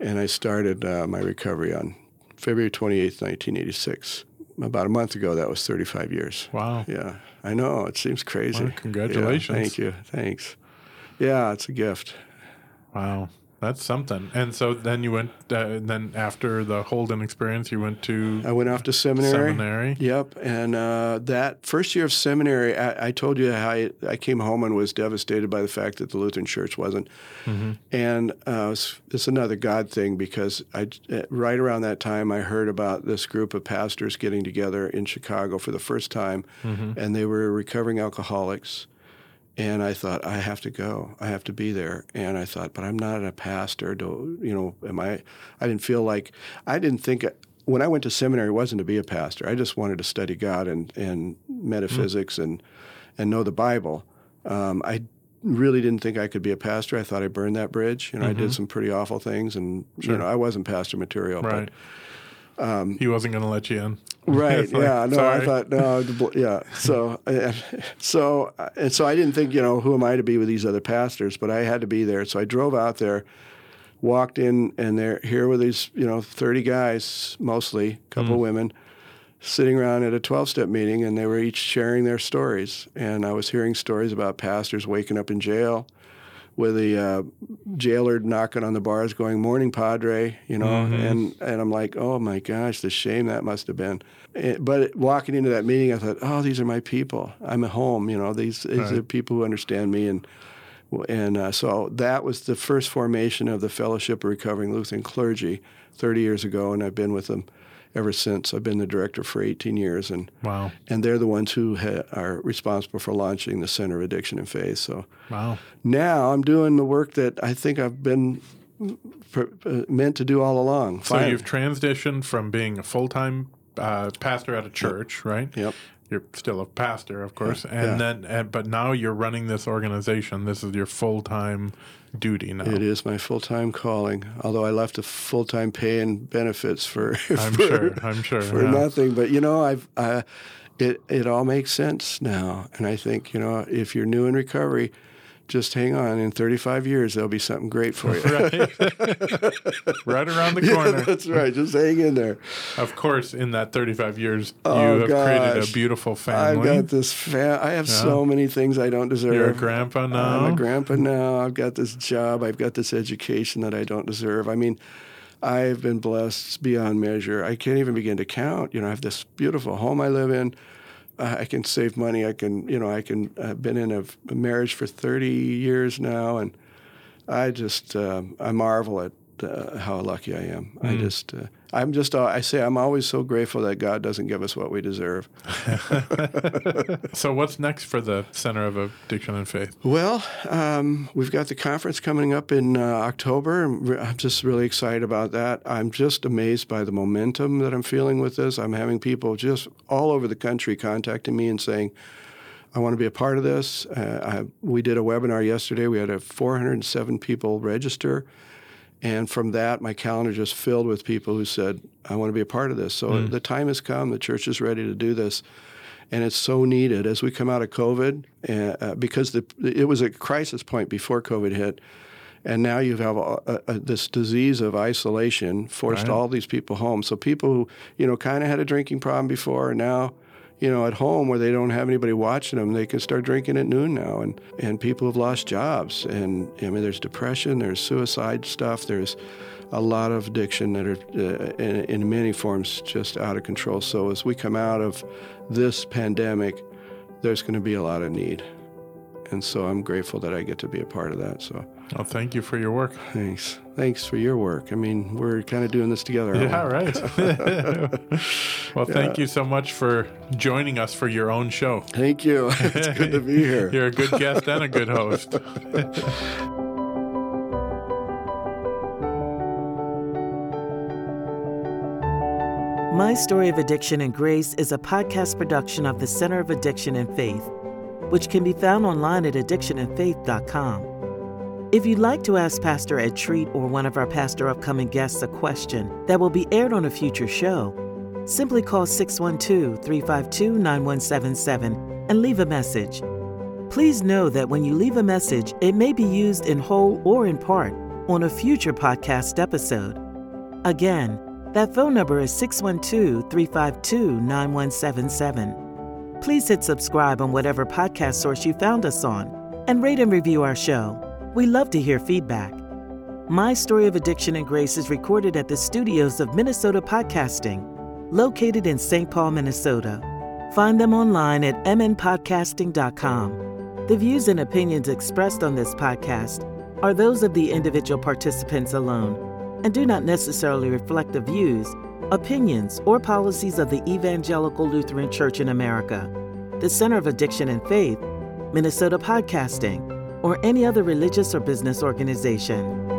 and I started uh, my recovery on February twenty-eighth, nineteen eighty-six. About a month ago, that was thirty-five years. Wow. Yeah. I know. It seems crazy. Well, congratulations. Yeah, thank you. Thanks. Yeah, it's a gift. Wow. That's something. And so then you went, uh, then after the Holden experience, you went to... I went off to seminary. Seminary. Yep. And uh, that first year of seminary, I, I told you how I, I came home and was devastated by the fact that the Lutheran Church wasn't. Mm-hmm. And uh, it's, it's another God thing because I, right around that time, I heard about this group of pastors getting together in Chicago for the first time, mm-hmm. and they were recovering alcoholics. And I thought, I have to go. I have to be there. And I thought, but I'm not a pastor. Do, you know, am I? I didn't feel like, I didn't think, when I went to seminary, it wasn't to be a pastor. I just wanted to study God and, and metaphysics mm. and, and know the Bible. Um, I really didn't think I could be a pastor. I thought I burned that bridge. You know, mm-hmm. I did some pretty awful things. And, sure. you know, I wasn't pastor material. Right. But, Um, he wasn't going to let you in. Right. Like, yeah. No, sorry. I thought, no. Yeah. So, so, and so I didn't think, you know, who am I to be with these other pastors, but I had to be there. So I drove out there, walked in, and there, here were these, you know, thirty guys, mostly, a couple mm. women, sitting around at a twelve-step meeting, and they were each sharing their stories. And I was hearing stories about pastors waking up in jail, with a uh, jailer knocking on the bars going, morning, Padre, you know, mm-hmm. and, and I'm like, oh, my gosh, the shame that must have been. It, but walking into that meeting, I thought, oh, these are my people. I'm at home, you know, these, these right. are people who understand me. And and uh, so that was the first formation of the Fellowship of Recovering Lutheran Clergy thirty years ago, and I've been with them ever since. I've been the director for eighteen years, and wow. and they're the ones who ha- are responsible for launching the Center of Addiction and Faith. So wow. now I'm doing the work that I think I've been per- uh, meant to do all along. So Fine. You've transitioned from being a full-time uh, pastor at a church, yep. right? Yep. You're still a pastor, of course, yeah. and yeah. then and, but now you're running this organization. This is your full-time duty now. It is my full-time calling. Although I left a full-time pay and benefits for I'm for, sure, I'm sure for yeah. nothing. But you know, I've uh, it it all makes sense now, and I think you know if you're new in recovery, just hang on. In thirty-five years, there'll be something great for you. Right. Right around the corner. Yeah, that's right. Just hang in there. Of course, in that thirty-five years, oh, you have gosh. created a beautiful family. I've got this fam- I have yeah. so many things I don't deserve. You're a grandpa now. I'm a grandpa now. I've got this job. I've got this education that I don't deserve. I mean, I've been blessed beyond measure. I can't even begin to count. You know, I have this beautiful home I live in. I can save money. I can, you know, I can, I've been in a, a marriage for thirty years now, and I just, uh, I marvel at uh, how lucky I am. Mm. I just, uh, I'm just, I say I'm always so grateful that God doesn't give us what we deserve. So what's next for the Center of Addiction and Faith? Well, um, we've got the conference coming up in uh, October. I'm just really excited about that. I'm just amazed by the momentum that I'm feeling with this. I'm having people just all over the country contacting me and saying, I want to be a part of this. Uh, I, we did a webinar yesterday. We had a four hundred seven people register. And from that, my calendar just filled with people who said, I want to be a part of this. So mm. the time has come. The church is ready to do this. And it's so needed. As we come out of COVID, uh, because the, it was a crisis point before COVID hit, and now you have a, a, a, this disease of isolation forced right. all these people home. So people who, you know, kind of had a drinking problem before and now, you know, at home where they don't have anybody watching them, they can start drinking at noon now. And, and people have lost jobs. And, I mean, there's depression, there's suicide stuff, there's a lot of addiction that are, uh, in, in many forms, just out of control. So as we come out of this pandemic, there's going to be a lot of need. And so I'm grateful that I get to be a part of that. So, well, thank you for your work. Thanks. Thanks for your work. I mean, we're kind of doing this together. Aren't yeah, we? Right. Well, yeah. Thank you so much for joining us for your own show. Thank you. It's good to be here. You're a good guest and a good host. My Story of Addiction and Grace is a podcast production of the Center of Addiction and Faith, which can be found online at addiction and faith dot com. If you'd like to ask Pastor Ed Treat or one of our Pastor Upcoming guests a question that will be aired on a future show, simply call six one two, three five two, nine one seven seven and leave a message. Please know that when you leave a message, it may be used in whole or in part on a future podcast episode. Again, that phone number is six one two, three five two, nine one seven seven. Please hit subscribe on whatever podcast source you found us on and rate and review our show. We love to hear feedback. My Story of Addiction and Grace is recorded at the studios of Minnesota Podcasting, located in Saint Paul, Minnesota. Find them online at m n podcasting dot com. The views and opinions expressed on this podcast are those of the individual participants alone and do not necessarily reflect the views, opinions, or policies of the Evangelical Lutheran Church in America, the Center of Addiction and Faith, Minnesota Podcasting, or any other religious or business organization.